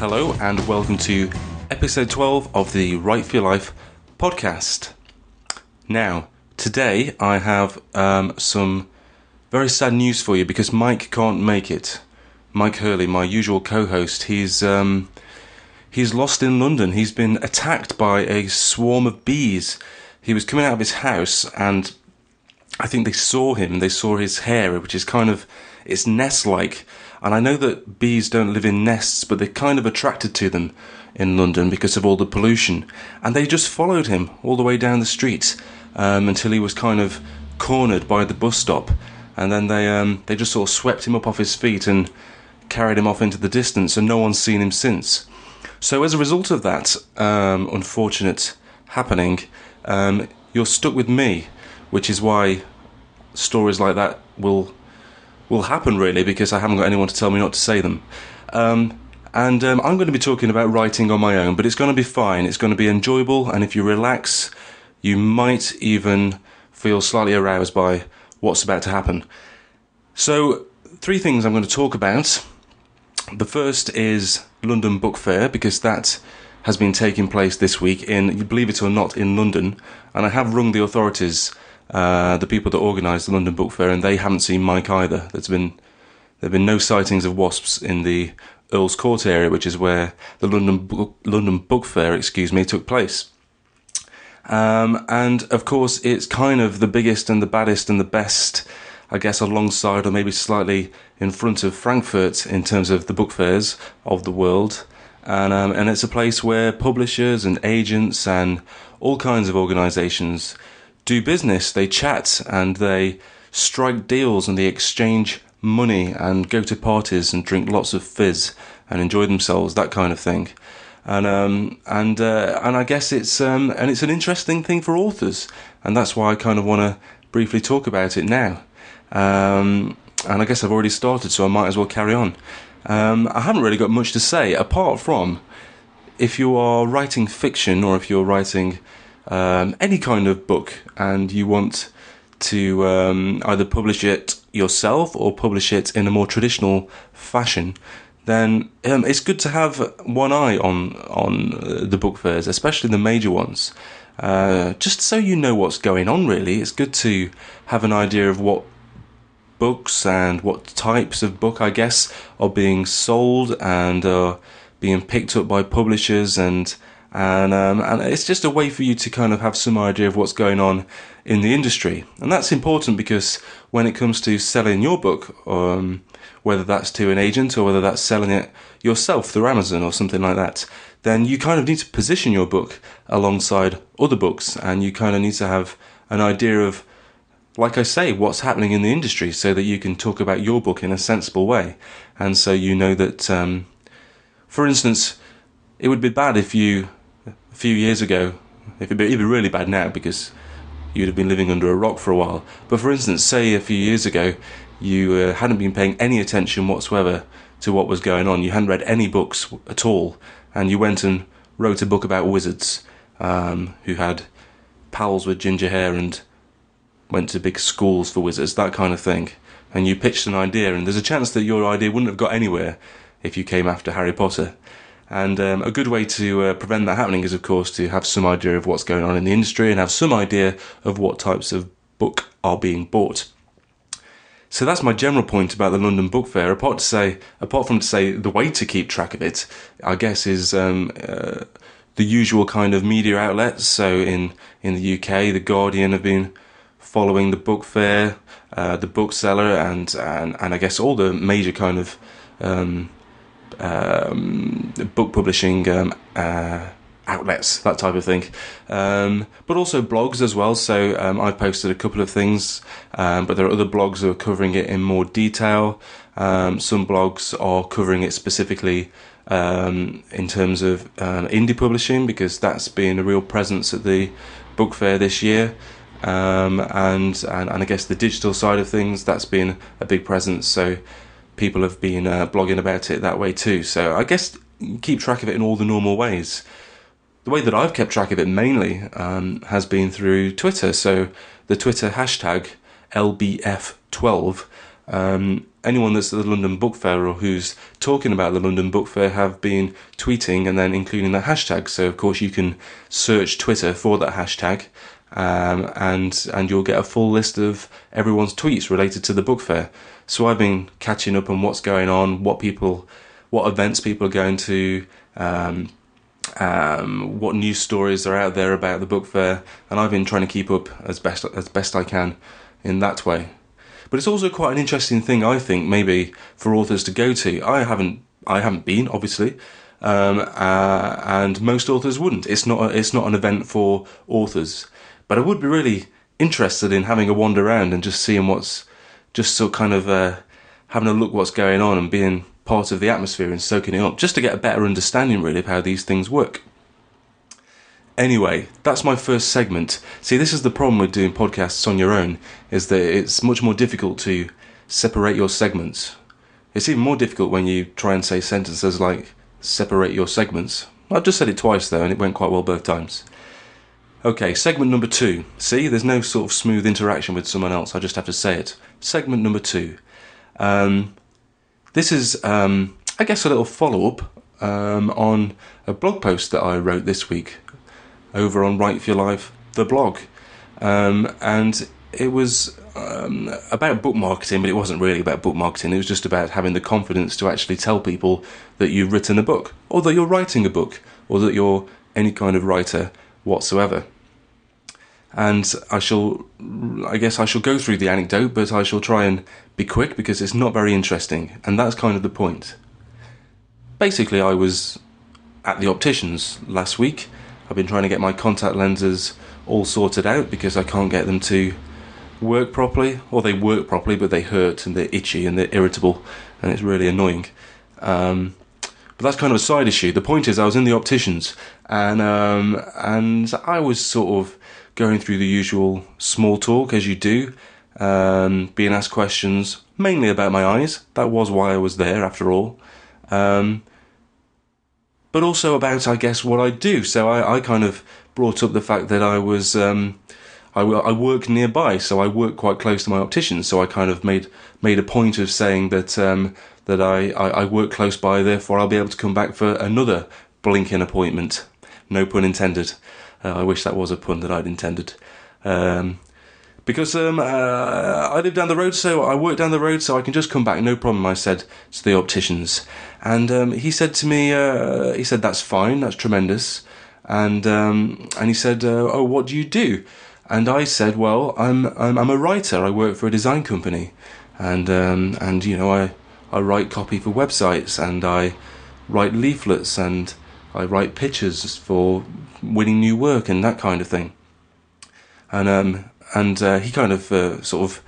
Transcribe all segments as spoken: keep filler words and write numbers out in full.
Hello and welcome to episode twelve of the Write for Your Life podcast. Now, today I have um, some very sad news for you because Mike can't make it. Mike Hurley, my usual co-host, he's um, he's lost in London. He's been attacked by a swarm of bees. He was coming out of his house and I think they saw him. They saw his hair, which is kind of, it's nest-like. And I know that bees don't live in nests, but they're kind of attracted to them in London because of all the pollution. And they just followed him all the way down the street um, until he was kind of cornered by the bus stop. And then they um, they just sort of swept him up off his feet and carried him off into the distance, and no one's seen him since. So as a result of that um, unfortunate happening, um, you're stuck with me, which is why stories like that will... will happen, really, because I haven't got anyone to tell me not to say them. Um, and um, I'm going to be talking about writing on my own, but it's going to be fine. It's going to be enjoyable, and if you relax, you might even feel slightly aroused by what's about to happen. So, three things I'm going to talk about. The first is London Book Fair, because that has been taking place this week, in, believe it or not, in London, and I have rung the authorities, Uh, the people that organised the London Book Fair, and they haven't seen Mike either. There's been there've been no sightings of wasps in the Earl's Court area, which is where the London Bo- London Book Fair, excuse me, took place. Um, and of course, it's kind of the biggest and the baddest and the best, I guess, alongside or maybe slightly in front of Frankfurt in terms of the book fairs of the world. And um, and it's a place where publishers and agents and all kinds of organisations do business. They chat and they strike deals and they exchange money and go to parties and drink lots of fizz and enjoy themselves, that kind of thing. And um, and uh, and I guess it's um, and it's an interesting thing for authors, and that's why I kind of want to briefly talk about it now. Um, and I guess I've already started, so I might as well carry on. Um, I haven't really got much to say apart from if you are writing fiction or if you're writing Um, any kind of book and you want to um, either publish it yourself or publish it in a more traditional fashion, then um, it's good to have one eye on on uh, the book fairs, especially the major ones, uh, just so you know what's going on, really. It's good to have an idea of what books and what types of book, I guess, are being sold and are being picked up by publishers, and And um, and it's just a way for you to kind of have some idea of what's going on in the industry. And that's important because when it comes to selling your book, um, whether that's to an agent or whether that's selling it yourself through Amazon or something like that, then you kind of need to position your book alongside other books, and you kind of need to have an idea of, like I say, what's happening in the industry so that you can talk about your book in a sensible way. And so you know that, um, for instance, it would be bad if you... a few years ago, it'd be, it'd be really bad now because you'd have been living under a rock for a while. But for instance, say a few years ago, you uh, hadn't been paying any attention whatsoever to what was going on. You hadn't read any books at all, and you went and wrote a book about wizards um, who had pals with ginger hair and went to big schools for wizards, that kind of thing. And you pitched an idea, and there's a chance that your idea wouldn't have got anywhere if you came after Harry Potter. And um, a good way to uh, prevent that happening is, of course, to have some idea of what's going on in the industry and have some idea of what types of book are being bought. So that's my general point about the London Book Fair. Apart to say, apart from to say the way to keep track of it, I guess, is um, uh, the usual kind of media outlets. So in, in the U K, The Guardian have been following the book fair, uh, the bookseller, and, and, and I guess all the major kind of... Um, Um, book publishing um, uh, outlets, that type of thing, um, but also blogs as well. So um, I've posted a couple of things, um, but there are other blogs who are covering it in more detail. Um, some blogs are covering it specifically um, in terms of um, indie publishing, because that's been a real presence at the book fair this year. Um, and, and and I guess the digital side of things, that's been a big presence. So people have been uh, blogging about it that way too. So I guess keep track of it in all the normal ways. The way that I've kept track of it mainly um, has been through Twitter. So the Twitter hashtag L B F twelve um, anyone that's at the London Book Fair or who's talking about the London Book Fair have been tweeting and then including that hashtag. So of course you can search Twitter for that hashtag, um, and and you'll get a full list of everyone's tweets related to the book fair. So I've been catching up on what's going on, what people, what events people are going to, um, um, what news stories are out there about the book fair, and I've been trying to keep up as best as best I can in that way. But it's also quite an interesting thing, I think, maybe for authors to go to. I haven't, I haven't been, obviously, um, uh, and most authors wouldn't. It's not, a, it's not an event for authors. But I would be really interested in having a wander around and just seeing what's, just so kind of uh, having a look what's going on and being part of the atmosphere and soaking it up, just to get a better understanding, really, of how these things work. Anyway, that's my first segment. See, this is the problem with doing podcasts on your own, is that it's much more difficult to separate your segments. It's even more difficult when you try and say sentences like, separate your segments. I've just said it twice, though, and it went quite well both times. Okay, segment number two. See, there's no sort of smooth interaction with someone else. I just have to say it. Segment number two. Um, this is, um, I guess, a little follow-up um, on a blog post that I wrote this week, over on Write for Your Life, the blog. Um, and it was um, about book marketing, but it wasn't really about book marketing. It was just about having the confidence to actually tell people that you've written a book, or that you're writing a book, or that you're any kind of writer whatsoever. And I shall, I guess I shall go through the anecdote, but I shall try and be quick because it's not very interesting. And that's kind of the point. Basically, I was at the optician's last week. I've been trying to get my contact lenses all sorted out because I can't get them to work properly. Or they work properly, but they hurt and they're itchy and they're irritable and it's really annoying. Um, but that's kind of a side issue. The point is I was in the optician's and um, and I was sort of going through the usual small talk as you do, um, being asked questions mainly about my eyes. That was why I was there after all. Um But also about, I guess, what I do. So I, I kind of brought up the fact that I was, um, I, I work nearby, so I work quite close to my optician. So I kind of made made a point of saying that um, that I, I, I work close by, therefore I'll be able to come back for another blinking appointment. No pun intended. Uh, I wish that was a pun that I'd intended. Um, because um, uh, I live down the road, so I work down the road, so I can just come back, no problem, I said to the opticians. And um, he said to me, uh, he said, that's fine, that's tremendous. And um, and he said, uh, oh, what do you do? And I said, well, I'm I'm, I'm a writer. I work for a design company, and um, and you know I I write copy for websites, and I write leaflets, and I write pictures for winning new work and that kind of thing. And um and uh, he kind of uh, sort of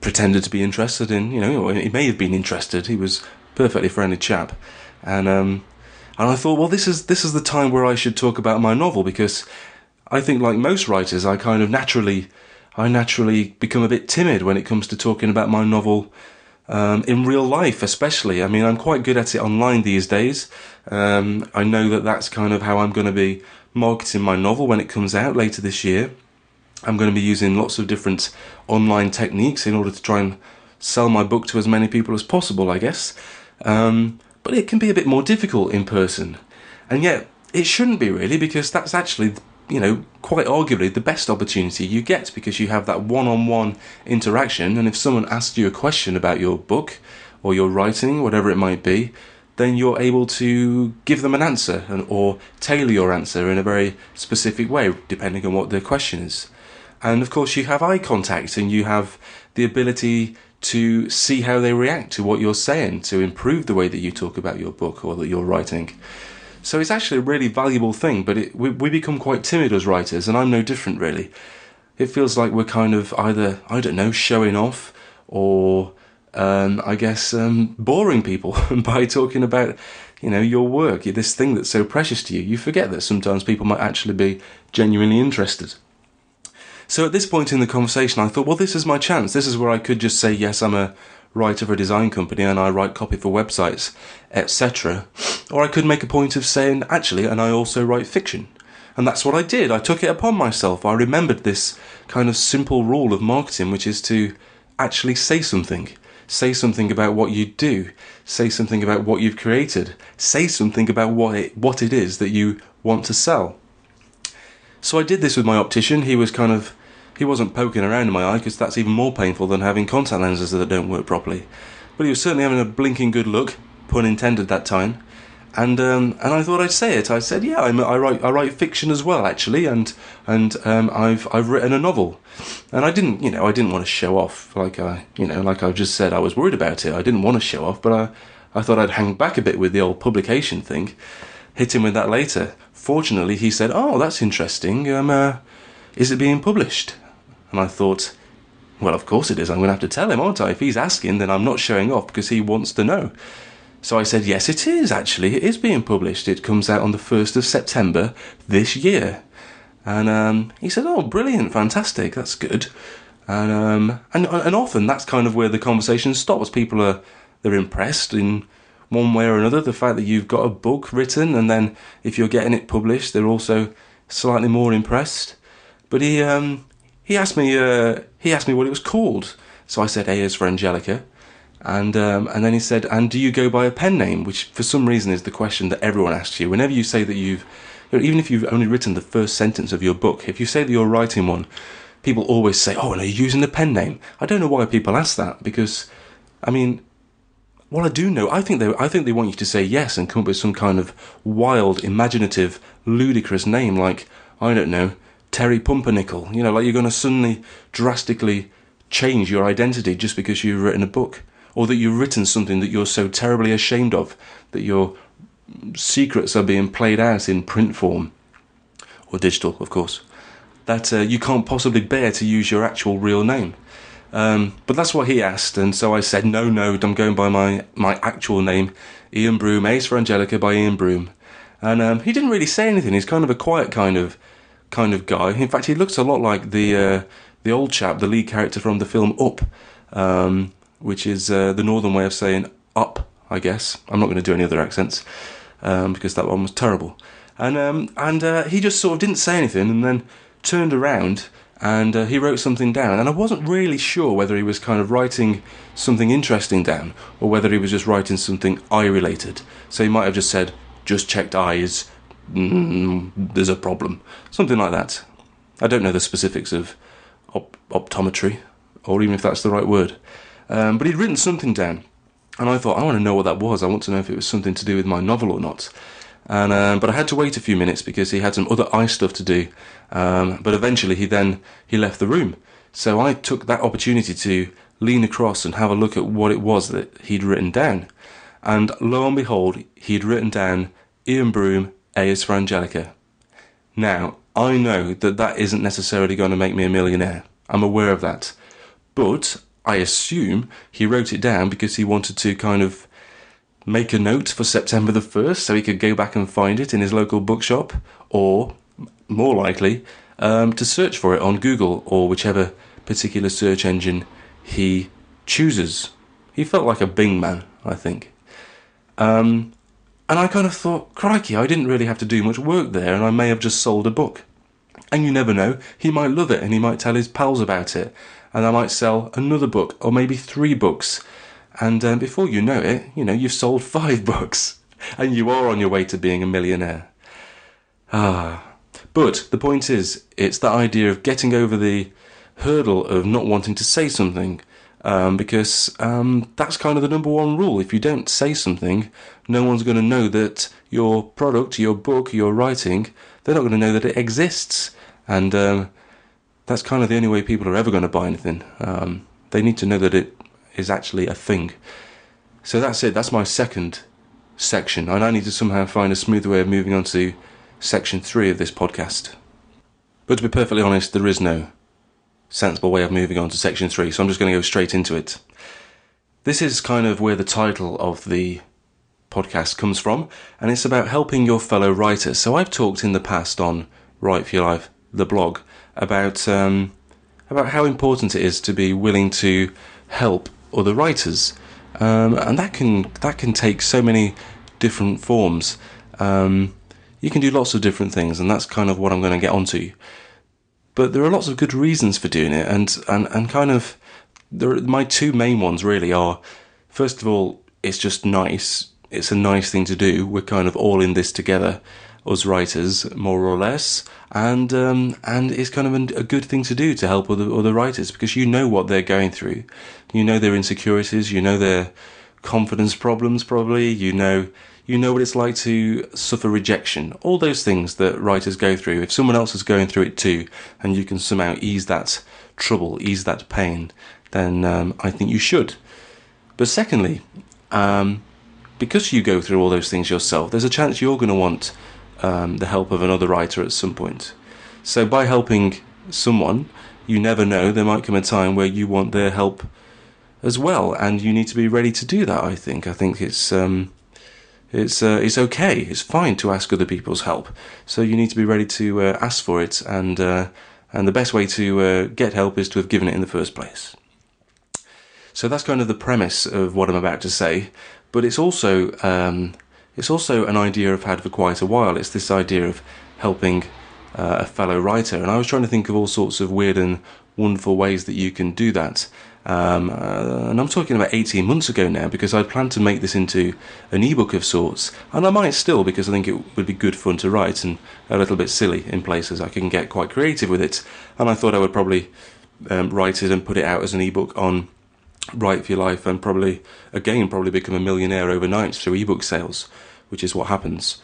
pretended to be interested in, you know, he may have been interested. He was perfectly friendly chap, and um, and I thought, well, this is this is the time where I should talk about my novel, because I think, like most writers, I kind of naturally, I naturally become a bit timid when it comes to talking about my novel um, in real life, especially. I mean, I'm quite good at it online these days. Um, I know that that's kind of how I'm going to be marketing my novel when it comes out later this year. I'm going to be using lots of different online techniques in order to try and sell my book to as many people as possible, I guess. Um, but it can be a bit more difficult in person, and yet it shouldn't be really, because that's actually, you know, quite arguably the best opportunity you get, because you have that one-on-one interaction, and if someone asks you a question about your book or your writing, whatever it might be, then you're able to give them an answer, and or tailor your answer in a very specific way depending on what their question is. And of course you have eye contact, and you have the ability to see how they react to what you're saying, to improve the way that you talk about your book or that you're writing. So it's actually a really valuable thing, but it, we, we become quite timid as writers, and I'm no different really. It feels like we're kind of either, I don't know, showing off, or um, I guess um, boring people by talking about, you know, your work, this thing that's so precious to you. You forget that sometimes people might actually be genuinely interested. So at this point in the conversation, I thought, well, this is my chance. This is where I could just say, yes, I'm a writer for a design company and I write copy for websites, et cetera. Or I could make a point of saying, actually, and I also write fiction. And that's what I did. I took it upon myself. I remembered this kind of simple rule of marketing, which is to actually say something. Say something about what you do. Say something about what you've created. Say something about what it, what it is that you want to sell. So I did this with my optician. He was kind of, he wasn't poking around in my eye, because that's even more painful than having contact lenses that don't work properly. But he was certainly having a blinking good look, pun intended that time. And um, and I thought I'd say it. I said, yeah, I'm, I write I write fiction as well, actually, and and um, I've I've written a novel, and I didn't, you know, I didn't want to show off, like I, you know, like I just said, I was worried about it. I didn't want to show off, but I I thought I'd hang back a bit with the old publication thing, hit him with that later. Fortunately, he said, oh, that's interesting. Um, uh, is it being published? And I thought, well, of course it is. I'm going to have to tell him, aren't I? If he's asking, then I'm not showing off, because he wants to know. So I said, yes, it is, actually. It is being published. It comes out on the first of September this year. And um, he said, oh, brilliant, fantastic, that's good. And, um, and and often that's kind of where the conversation stops. People are they're impressed in one way or another, the fact that you've got a book written, and then if you're getting it published, they're also slightly more impressed. But he um, he asked me uh, he asked me what it was called. So I said, A is for Angelica. And um, and then he said, and do you go by a pen name? Which for some reason is the question that everyone asks you. Whenever you say that you've, you know, even if you've only written the first sentence of your book, if you say that you're writing one, people always say, oh, and are you using a pen name? I don't know why people ask that, because, I mean, what I do know, I think they, I think they want you to say yes and come up with some kind of wild, imaginative, ludicrous name, like, I don't know, Terry Pumpernickel. You know, like you're going to suddenly drastically change your identity just because you've written a book. Or that you've written something that you're so terribly ashamed of, that your secrets are being played out in print form, or digital, of course, that uh, you can't possibly bear to use your actual real name. Um, but that's what he asked, and so I said, no, no, I'm going by my, my actual name, Iain Broome, A is for Angelica by Iain Broome. And um, he didn't really say anything. He's kind of a quiet kind of kind of guy. In fact, he looks a lot like the, uh, the old chap, the lead character from the film Up, um... which is uh, the northern way of saying up, I guess. I'm not going to do any other accents, um, because that one was terrible. And um, and uh, he just sort of didn't say anything, and then turned around, and uh, he wrote something down. And I wasn't really sure whether he was kind of writing something interesting down, or whether he was just writing something eye-related. So he might have just said, just checked eyes, mm, there's a problem. Something like that. I don't know the specifics of op- optometry, or even if that's the right word. Um, but he'd written something down, and I thought, I want to know what that was. I want to know if it was something to do with my novel or not. And um, but I had to wait a few minutes because he had some other eye stuff to do. Um, but eventually, he then he left the room. So I took that opportunity to lean across and have a look at what it was that he'd written down. And lo and behold, he'd written down Iain Broome, A is for Angelica. Now I know that that isn't necessarily going to make me a millionaire. I'm aware of that, but I assume he wrote it down because he wanted to kind of make a note for September the first, so he could go back and find it in his local bookshop, or, more likely, um, to search for it on Google or whichever particular search engine he chooses. He felt like a Bing man, I think. Um, and I kind of thought, crikey, I didn't really have to do much work there, and I may have just sold a book. And you never know, he might love it, and he might tell his pals about it. And I might sell another book, or maybe three books. And um, before you know it, you know, you've sold five books. And you are on your way to being a millionaire. Ah. But the point is, it's that idea of getting over the hurdle of not wanting to say something. Um, because um, that's kind of the number one rule. If you don't say something, no one's going to know that your product, your book, your writing, they're not going to know that it exists. And Um, that's kind of the only way people are ever going to buy anything. Um, they need to know that it is actually a thing. So that's it. That's my second section. And I need to somehow find a smooth way of moving on to section three of this podcast. But to be perfectly honest, there is no sensible way of moving on to section three. So I'm just going to go straight into it. This is kind of where the title of the podcast comes from. And it's about helping your fellow writers. So I've talked in the past on Write for Your Life, the blog, about um, about how important it is to be willing to help other writers, um, and that can that can take so many different forms. Um, you can do lots of different things, and that's kind of what I'm going to get onto. But there are lots of good reasons for doing it, and and, and kind of there, my two main ones really are, first of all, it's just nice. It's a nice thing to do. We're kind of all in this together, us writers, more or less. And um, and it's kind of a good thing to do to help other, other writers, because you know what they're going through. You know their insecurities. You know their confidence problems, probably. You know you know what it's like to suffer rejection. All those things that writers go through. If someone else is going through it too, and you can somehow ease that trouble, ease that pain, then um, I think you should. But secondly, um, because you go through all those things yourself, there's a chance you're going to want um, the help of another writer at some point. So by helping someone, you never know, there might come a time where you want their help as well, and you need to be ready to do that, I think. I think it's um, it's uh, it's okay, it's fine to ask other people's help. So you need to be ready to uh, ask for it, and, uh, and the best way to uh, get help is to have given it in the first place. So that's kind of the premise of what I'm about to say. But it's also um, it's also an idea I've had for quite a while. It's this idea of helping uh, a fellow writer. And I was trying to think of all sorts of weird and wonderful ways that you can do that. Um, uh, and I'm talking about eighteen months ago now, because I planned to make this into an ebook of sorts. And I might still, because I think it would be good fun to write and a little bit silly in places. I can get quite creative with it. And I thought I would probably um, write it and put it out as an ebook on Write for Your Life, and probably again probably become a millionaire overnight through ebook sales, which is what happens.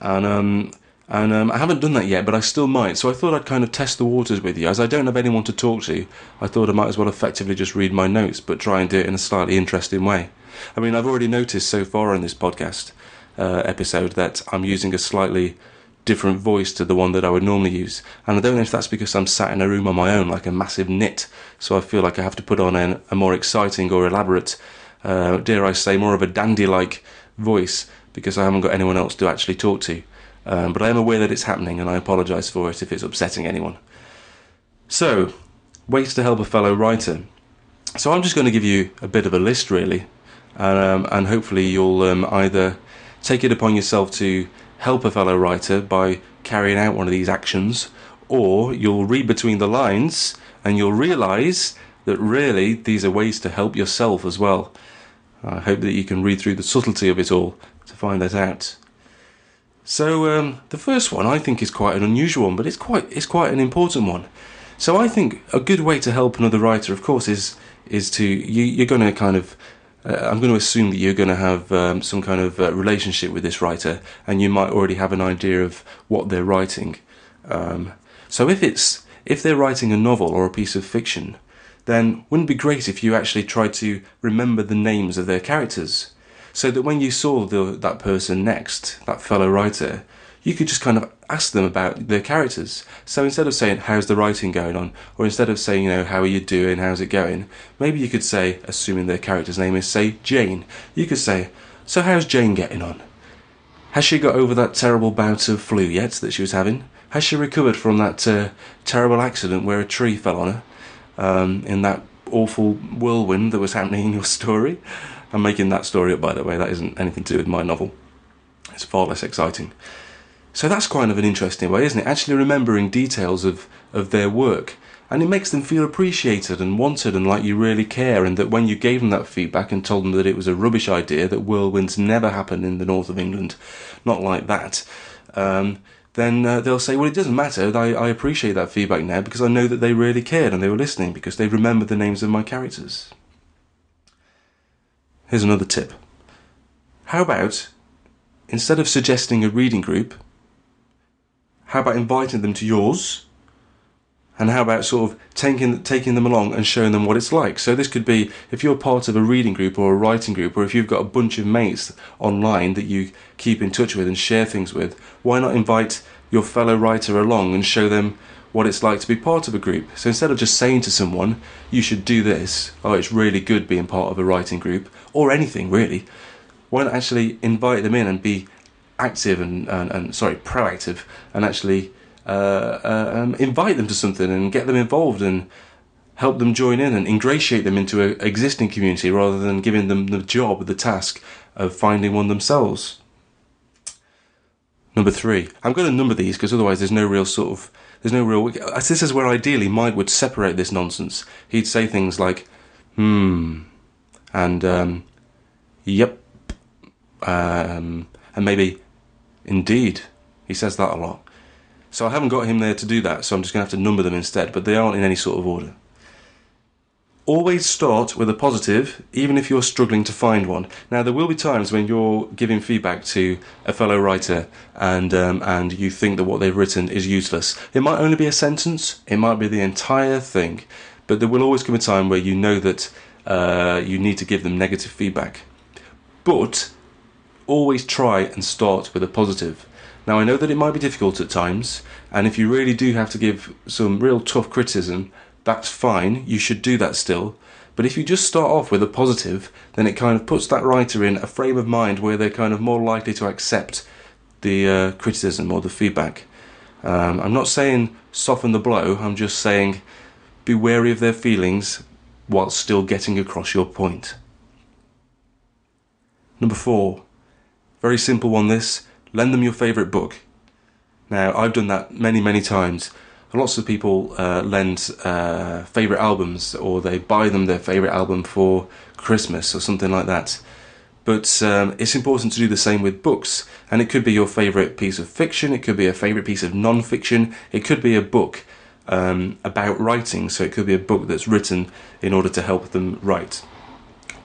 And um, and um, I haven't done that yet, but I still might. So I thought I'd kind of test the waters with you, as I don't have anyone to talk to. I thought I might as well effectively just read my notes, but try and do it in a slightly interesting way. I mean, I've already noticed so far in this podcast uh, episode that I'm using a slightly different voice to the one that I would normally use, and I don't know if that's because I'm sat in a room on my own like a massive nit, so I feel like I have to put on a, a more exciting or elaborate, uh, dare I say, more of a dandy-like voice, because I haven't got anyone else to actually talk to. Um, but I am aware that it's happening, and I apologise for it if it's upsetting anyone. So, ways to help a fellow writer. So I'm just going to give you a bit of a list, really, and, um, and hopefully you'll um, either take it upon yourself to help a fellow writer by carrying out one of these actions, or you'll read between the lines and you'll realise that really these are ways to help yourself as well. I hope that you can read through the subtlety of it all to find that out. So um, the first one I think is quite an unusual one, but it's quite it's quite an important one. So I think a good way to help another writer, of course, is is to you, you're going to kind of Uh, I'm going to assume that you're going to have um, some kind of uh, relationship with this writer, and you might already have an idea of what they're writing. Um, so if it's if they're writing a novel or a piece of fiction, then wouldn't it be great if you actually tried to remember the names of their characters, so that when you saw the, that person next, that fellow writer, you could just kind of ask them about their characters. So instead of saying, how's the writing going on? Or instead of saying, you know, how are you doing? How's it going? Maybe you could say, assuming their character's name is, say, Jane. You could say, so how's Jane getting on? Has she got over that terrible bout of flu yet that she was having? Has she recovered from that uh, terrible accident where a tree fell on her? Um, in that awful whirlwind that was happening in your story? I'm making that story up, by the way. That isn't anything to do with my novel. It's far less exciting. So that's kind of an interesting way, isn't it? Actually remembering details of, of their work. And it makes them feel appreciated and wanted and like you really care, and that when you gave them that feedback and told them that it was a rubbish idea, that whirlwinds never happen in the north of England, not like that, um, then uh, they'll say, well, it doesn't matter, I, I appreciate that feedback now because I know that they really cared and they were listening because they remembered the names of my characters. Here's another tip. How about, instead of suggesting a reading group, how about inviting them to yours? And how about sort of taking taking them along and showing them what it's like? So this could be, if you're part of a reading group or a writing group, or if you've got a bunch of mates online that you keep in touch with and share things with, why not invite your fellow writer along and show them what it's like to be part of a group? So instead of just saying to someone, you should do this, oh, it's really good being part of a writing group, or anything really, why not actually invite them in and be active and, and, and sorry, proactive, and actually uh, uh, um, invite them to something and get them involved and help them join in and ingratiate them into an existing community rather than giving them the job, the task of finding one themselves. Number three. I'm going to number these because otherwise there's no real sort of, there's no real, this is where ideally Mike would separate this nonsense. He'd say things like, Hmm. And, um, yep. Um, and maybe, indeed. He says that a lot. So I haven't got him there to do that, so I'm just going to have to number them instead, but they aren't in any sort of order. Always start with a positive, even if you're struggling to find one. Now, there will be times when you're giving feedback to a fellow writer and um, and you think that what they've written is useless. It might only be a sentence, it might be the entire thing, but there will always come a time where you know that uh, you need to give them negative feedback. But always try and start with a positive. Now, I know that it might be difficult at times, and if you really do have to give some real tough criticism, that's fine, you should do that still. But if you just start off with a positive, then it kind of puts that writer in a frame of mind where they're kind of more likely to accept the uh, criticism or the feedback. Um, I'm not saying soften the blow, I'm just saying be wary of their feelings while still getting across your point. Number four, very simple one this, lend them your favourite book. Now, I've done that many, many times. Lots of people uh, lend uh, favourite albums, or they buy them their favourite album for Christmas or something like that. But um, it's important to do the same with books. And it could be your favourite piece of fiction, it could be a favourite piece of non-fiction, it could be a book um, about writing. So it could be a book that's written in order to help them write.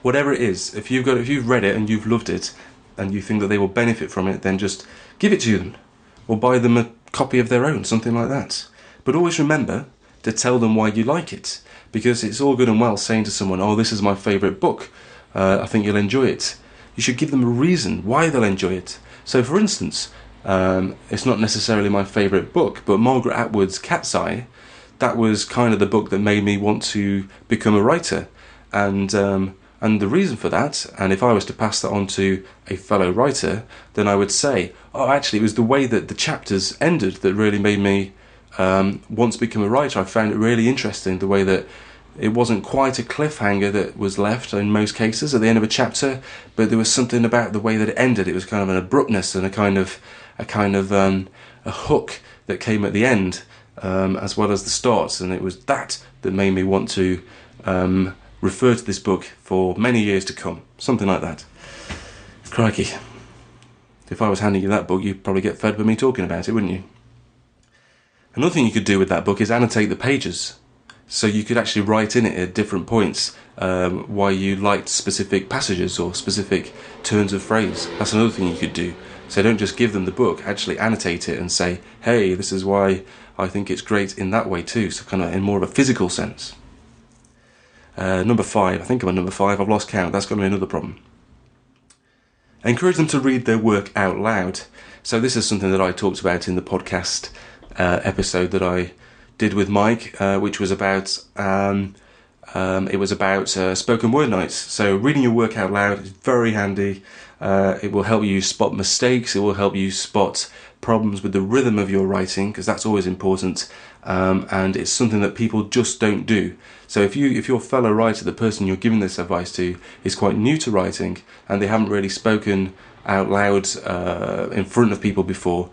Whatever it is, if you've got, if you've read it and you've loved it and you think that they will benefit from it, then just give it to them. Or buy them a copy of their own, something like that. But always remember to tell them why you like it, because it's all good and well saying to someone, oh, this is my favourite book, uh, I think you'll enjoy it. You should give them a reason why they'll enjoy it. So, for instance, um, it's not necessarily my favourite book, but Margaret Atwood's Cat's Eye, that was kind of the book that made me want to become a writer. And, um, and the reason for that, and if I was to pass that on to a fellow writer, then I would say, oh, actually, it was the way that the chapters ended that really made me Um, once become a writer. I found it really interesting the way that it wasn't quite a cliffhanger that was left in most cases at the end of a chapter, but there was something about the way that it ended. It was kind of an abruptness and a kind of a kind of um, a hook that came at the end um, as well as the starts, and it was that that made me want to um, refer to this book for many years to come. Something like that. Crikey. If I was handing you that book, you'd probably get fed with me talking about it, wouldn't you? Another thing you could do with that book is annotate the pages. So you could actually write in it at different points um, why you liked specific passages or specific turns of phrase. That's another thing you could do. So don't just give them the book, actually annotate it and say, hey, this is why I think it's great in that way too. So kind of in more of a physical sense. Uh, number five, I think I'm on number five, I've lost count, that's going to be another problem. Encourage them to read their work out loud. So this is something that I talked about in the podcast Uh, episode that I did with Mike, uh, which was about um, um, it was about uh, spoken word nights. So reading your work out loud is very handy. Uh, it will help you spot mistakes. It will help you spot problems with the rhythm of your writing, because that's always important. Um, and it's something that people just don't do. So if you if your fellow writer, the person you're giving this advice to, is quite new to writing and they haven't really spoken out loud uh, in front of people before,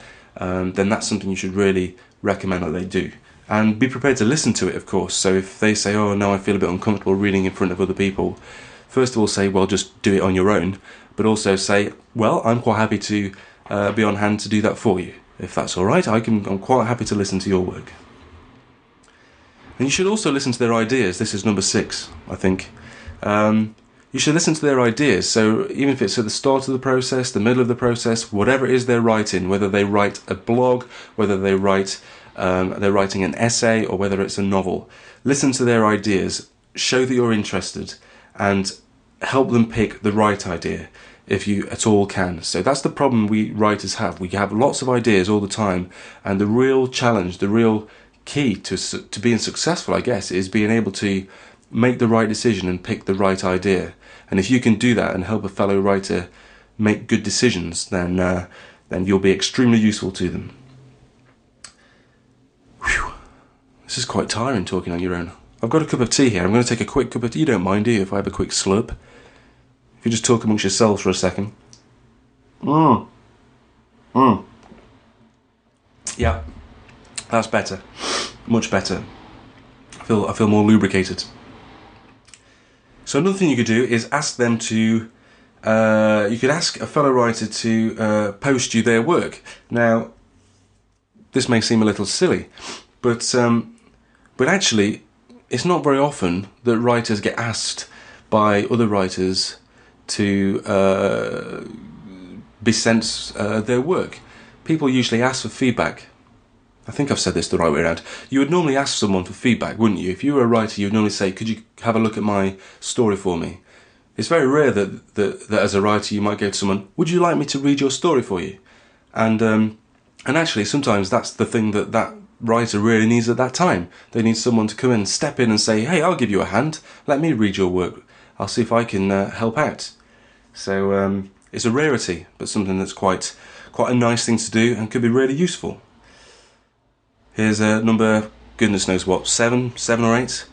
Um, then that's something you should really recommend that they do. And be prepared to listen to it, of course. So if they say, oh, no, I feel a bit uncomfortable reading in front of other people, first of all, say, well, just do it on your own. But also say, well, I'm quite happy to uh, be on hand to do that for you. If that's all right, I can, I'm quite happy to listen to your work. And you should also listen to their ideas. This is number six, I think. Um, you should listen to their ideas, so even if it's at the start of the process, the middle of the process, whatever it is they're writing, whether they write a blog, whether they write, um, they're writing an essay, or whether it's a novel, listen to their ideas, show that you're interested, and help them pick the right idea, if you at all can. So that's the problem we writers have. We have lots of ideas all the time, and the real challenge, the real key to to being successful, I guess, is being able to make the right decision and pick the right idea. And if you can do that and help a fellow writer make good decisions, then uh, then you'll be extremely useful to them. Whew. This is quite tiring talking on your own. I've got a cup of tea here. I'm going to take a quick cup of tea. You don't mind, do you, if I have a quick slurp? If you just talk amongst yourselves for a second. Mmm. Mmm. Yeah. That's better. Much better. I feel I feel more lubricated. So another thing you could do is ask them to, uh, you could ask a fellow writer to uh, post you their work. Now, this may seem a little silly, but um, but actually, it's not very often that writers get asked by other writers to uh, be sent uh, their work. People usually ask for feedback. I think I've said this the right way around. You would normally ask someone for feedback, wouldn't you? If you were a writer, you'd normally say, could you have a look at my story for me? It's very rare that, that, that as a writer you might go to someone, would you like me to read your story for you? And um, and actually sometimes that's the thing that that writer really needs at that time. They need someone to come in, step in and say, hey, I'll give you a hand. Let me read your work. I'll see if I can uh, help out. So um, it's a rarity, but something that's quite quite a nice thing to do and could be really useful. Here's a number, goodness knows what, seven, seven or eight.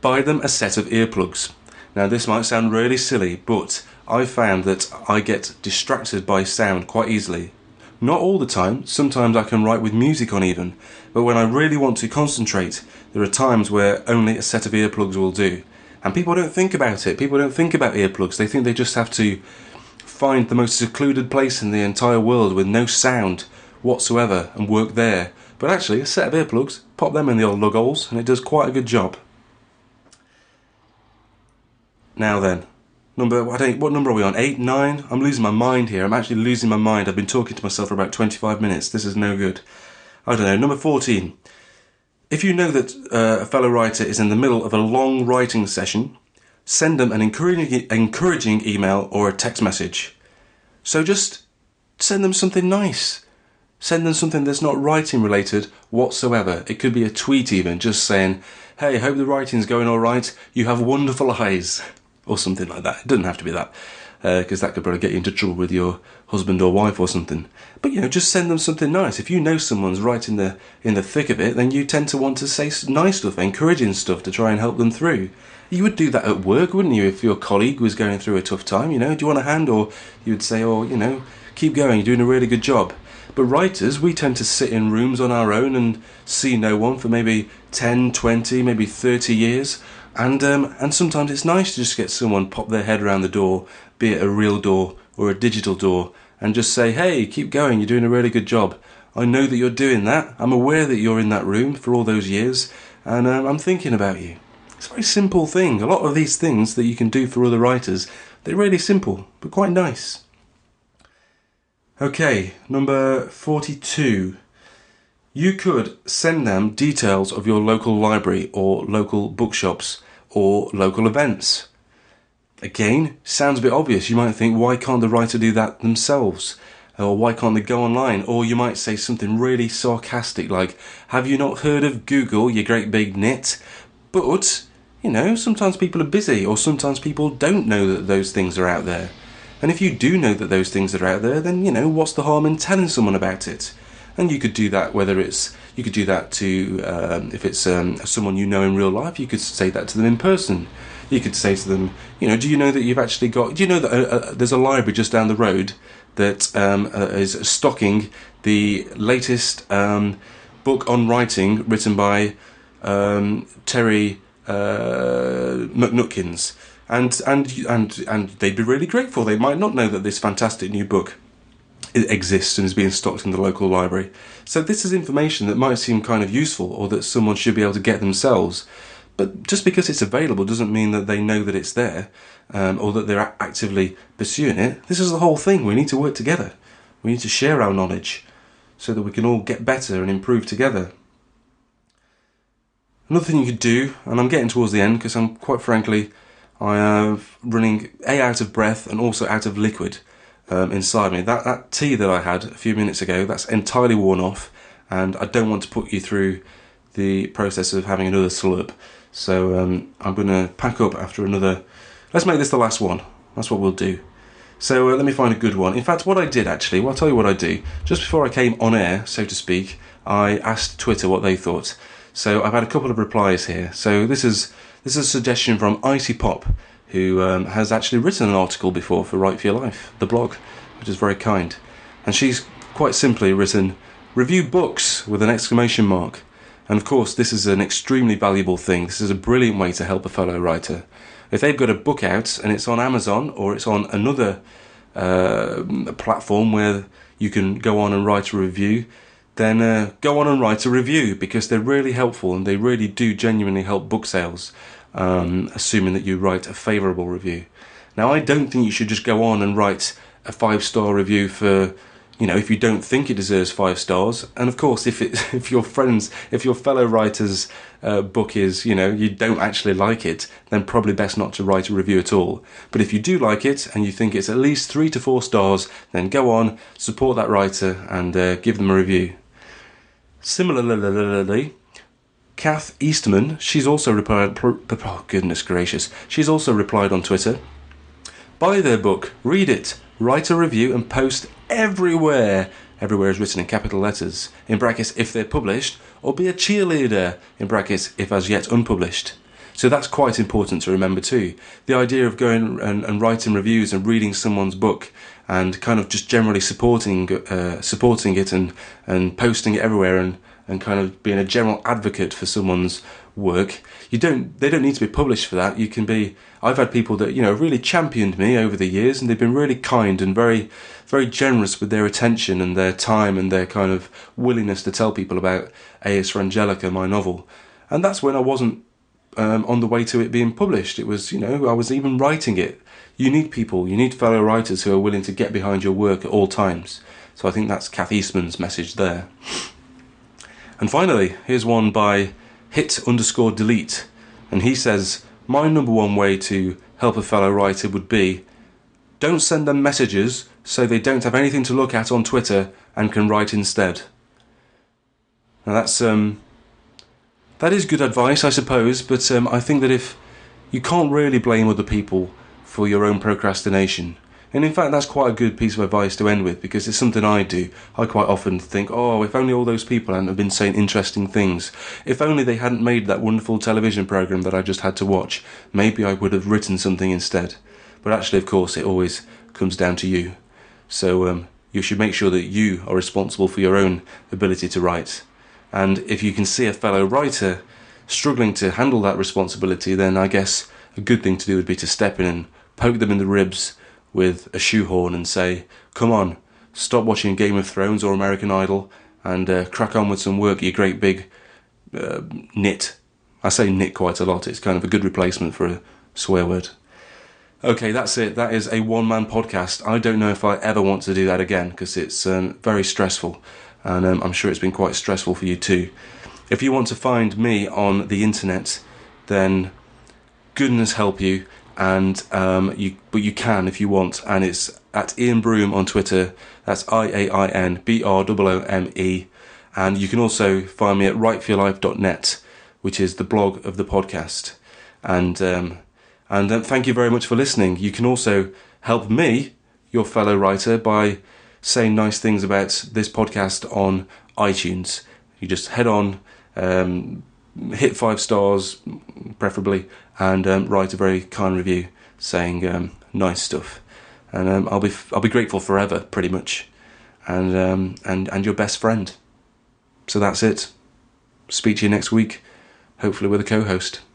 Buy them a set of earplugs. Now this might sound really silly, but I found that I get distracted by sound quite easily. Not all the time, sometimes I can write with music on even, but when I really want to concentrate, there are times where only a set of earplugs will do. And people don't think about it, people don't think about earplugs, they think they just have to find the most secluded place in the entire world with no sound whatsoever and work there. But actually, a set of earplugs, pop them in the old lug holes, and it does quite a good job. Now then, number what, eight, what number are we on? Eight, nine? I'm losing my mind here. I'm actually losing my mind. I've been talking to myself for about twenty-five minutes. This is no good. I don't know. Number fourteen. If you know that uh, a fellow writer is in the middle of a long writing session, send them an encouraging, encouraging email or a text message. So just send them something nice. Send them something that's not writing related whatsoever. It could be a tweet even, just saying, hey, hope the writing's going all right. You have wonderful eyes. Or something like that. It doesn't have to be that, because uh, that could probably get you into trouble with your husband or wife or something. But, you know, just send them something nice. If you know someone's right in the, in the thick of it, then you tend to want to say nice stuff, encouraging stuff to try and help them through. You would do that at work, wouldn't you, if your colleague was going through a tough time, you know? Do you want a hand? Or you would say, oh, you know, keep going, you're doing a really good job. But writers, we tend to sit in rooms on our own and see no one for maybe ten, twenty, maybe thirty years. And um, and sometimes it's nice to just get someone pop their head around the door, be it a real door or a digital door, and just say, hey, keep going, you're doing a really good job. I know that you're doing that. I'm aware that you're in that room for all those years, and um, I'm thinking about you. It's a very simple thing. A lot of these things that you can do for other writers, they're really simple, but quite nice. Okay, number forty-two. You could send them details of your local library or local bookshops or local events. Again, sounds a bit obvious. You might think, why can't the writer do that themselves? Or why can't they go online? Or you might say something really sarcastic like, have you not heard of Google, you great big nit? But, you know, sometimes people are busy or sometimes people don't know that those things are out there. And if you do know that those things are out there, then, you know, what's the harm in telling someone about it? And you could do that whether it's, you could do that to, um, if it's um, someone you know in real life, you could say that to them in person. You could say to them, you know, do you know that you've actually got, do you know that uh, uh, there's a library just down the road that um, uh, is stocking the latest um, book on writing written by um, Terry uh, McNutkins? And and and and they'd be really grateful. They might not know that this fantastic new book exists and is being stocked in the local library. So this is information that might seem kind of useful or that someone should be able to get themselves. But just because it's available doesn't mean that they know that it's there um, or that they're actively pursuing it. This is the whole thing. We need to work together. We need to share our knowledge so that we can all get better and improve together. Another thing you could do, and I'm getting towards the end because I'm quite frankly... I am running A, out of breath and also out of liquid um, inside me. That that tea that I had a few minutes ago, that's entirely worn off, and I don't want to put you through the process of having another slurp. So um, I'm going to pack up after another... Let's make this the last one. That's what we'll do. So uh, let me find a good one. In fact, what I did actually, well, I'll tell you what I do. Just before I came on air, so to speak, I asked Twitter what they thought. So I've had a couple of replies here. So this is... This is a suggestion from Icy Pop, who um, has actually written an article before for Write for Your Life, the blog, which is very kind. And she's quite simply written, review books with an exclamation mark. And of course, this is an extremely valuable thing. This is a brilliant way to help a fellow writer. if they've got a book out and it's on Amazon or it's on another uh, platform where you can go on and write a review, then uh, go on and write a review, because they're really helpful and they really do genuinely help book sales, um, assuming that you write a favourable review. Now, I don't think you should just go on and write a five-star review for, you know, if you don't think it deserves five stars. And of course, if it, if your friends, if your fellow writer's uh, book is, you know, you don't actually like it, then probably best not to write a review at all. But if you do like it and you think it's at least three to four stars, then go on, support that writer and uh, give them a review. Similarly, Kath Eastman, she's also replied, oh goodness gracious, she's also replied on Twitter, buy their book, read it, write a review and post everywhere. Everywhere is written in capital letters, in brackets if they're published, or be a cheerleader, in brackets if as yet unpublished. So that's quite important to remember too. The idea of going and, and writing reviews and reading someone's book and kind of just generally supporting uh, supporting it and, and posting it everywhere and, and kind of being a general advocate for someone's work. You don't, they don't need to be published for that. You can be, I've had people that, you know, really championed me over the years and they've been really kind and very, very generous with their attention and their time and their kind of willingness to tell people about A is for Angelica, my novel. And that's when I wasn't Um, on the way to it being published. It was, you know, I was even writing it. You need people, you need fellow writers who are willing to get behind your work at all times. So I think that's Kath Eastman's message there. And finally, here's one by hit underscore delete, and he says, my number one way to help a fellow writer would be, don't send them messages so they don't have anything to look at on Twitter and can write instead. Now that's um that is good advice, I suppose, but um, I think that if you can't really blame other people for your own procrastination. And in fact, that's quite a good piece of advice to end with, because it's something I do. I quite often think, oh, if only all those people hadn't have been saying interesting things. If only they hadn't made that wonderful television programme that I just had to watch. Maybe I would have written something instead. But actually, of course, it always comes down to you. So um, you should make sure that you are responsible for your own ability to write. And if you can see a fellow writer struggling to handle that responsibility, then I guess a good thing to do would be to step in and poke them in the ribs with a shoehorn and say, come on, stop watching Game of Thrones or American Idol and uh, crack on with some work, you great big uh, nit. I say nit quite a lot. It's kind of a good replacement for a swear word. Okay, that's it. That is a one-man podcast. I don't know if I ever want to do that again, because it's um, very stressful. And um, I'm sure it's been quite stressful for you too. If you want to find me on the internet, then goodness help you. And um, you, but you can if you want. And it's at Iain Broome on Twitter. That's I A I N B R O O M E. And you can also find me at write for your life dot net, which is the blog of the podcast. And um, and uh, thank you very much for listening. You can also help me, your fellow writer, by saying nice things about this podcast on iTunes. You just head on, um, hit five stars, preferably, and um, write a very kind review saying um, nice stuff. And um, I'll be I'll be grateful forever, pretty much, and um, and and your best friend. So that's it. Speak to you next week, hopefully with a co-host.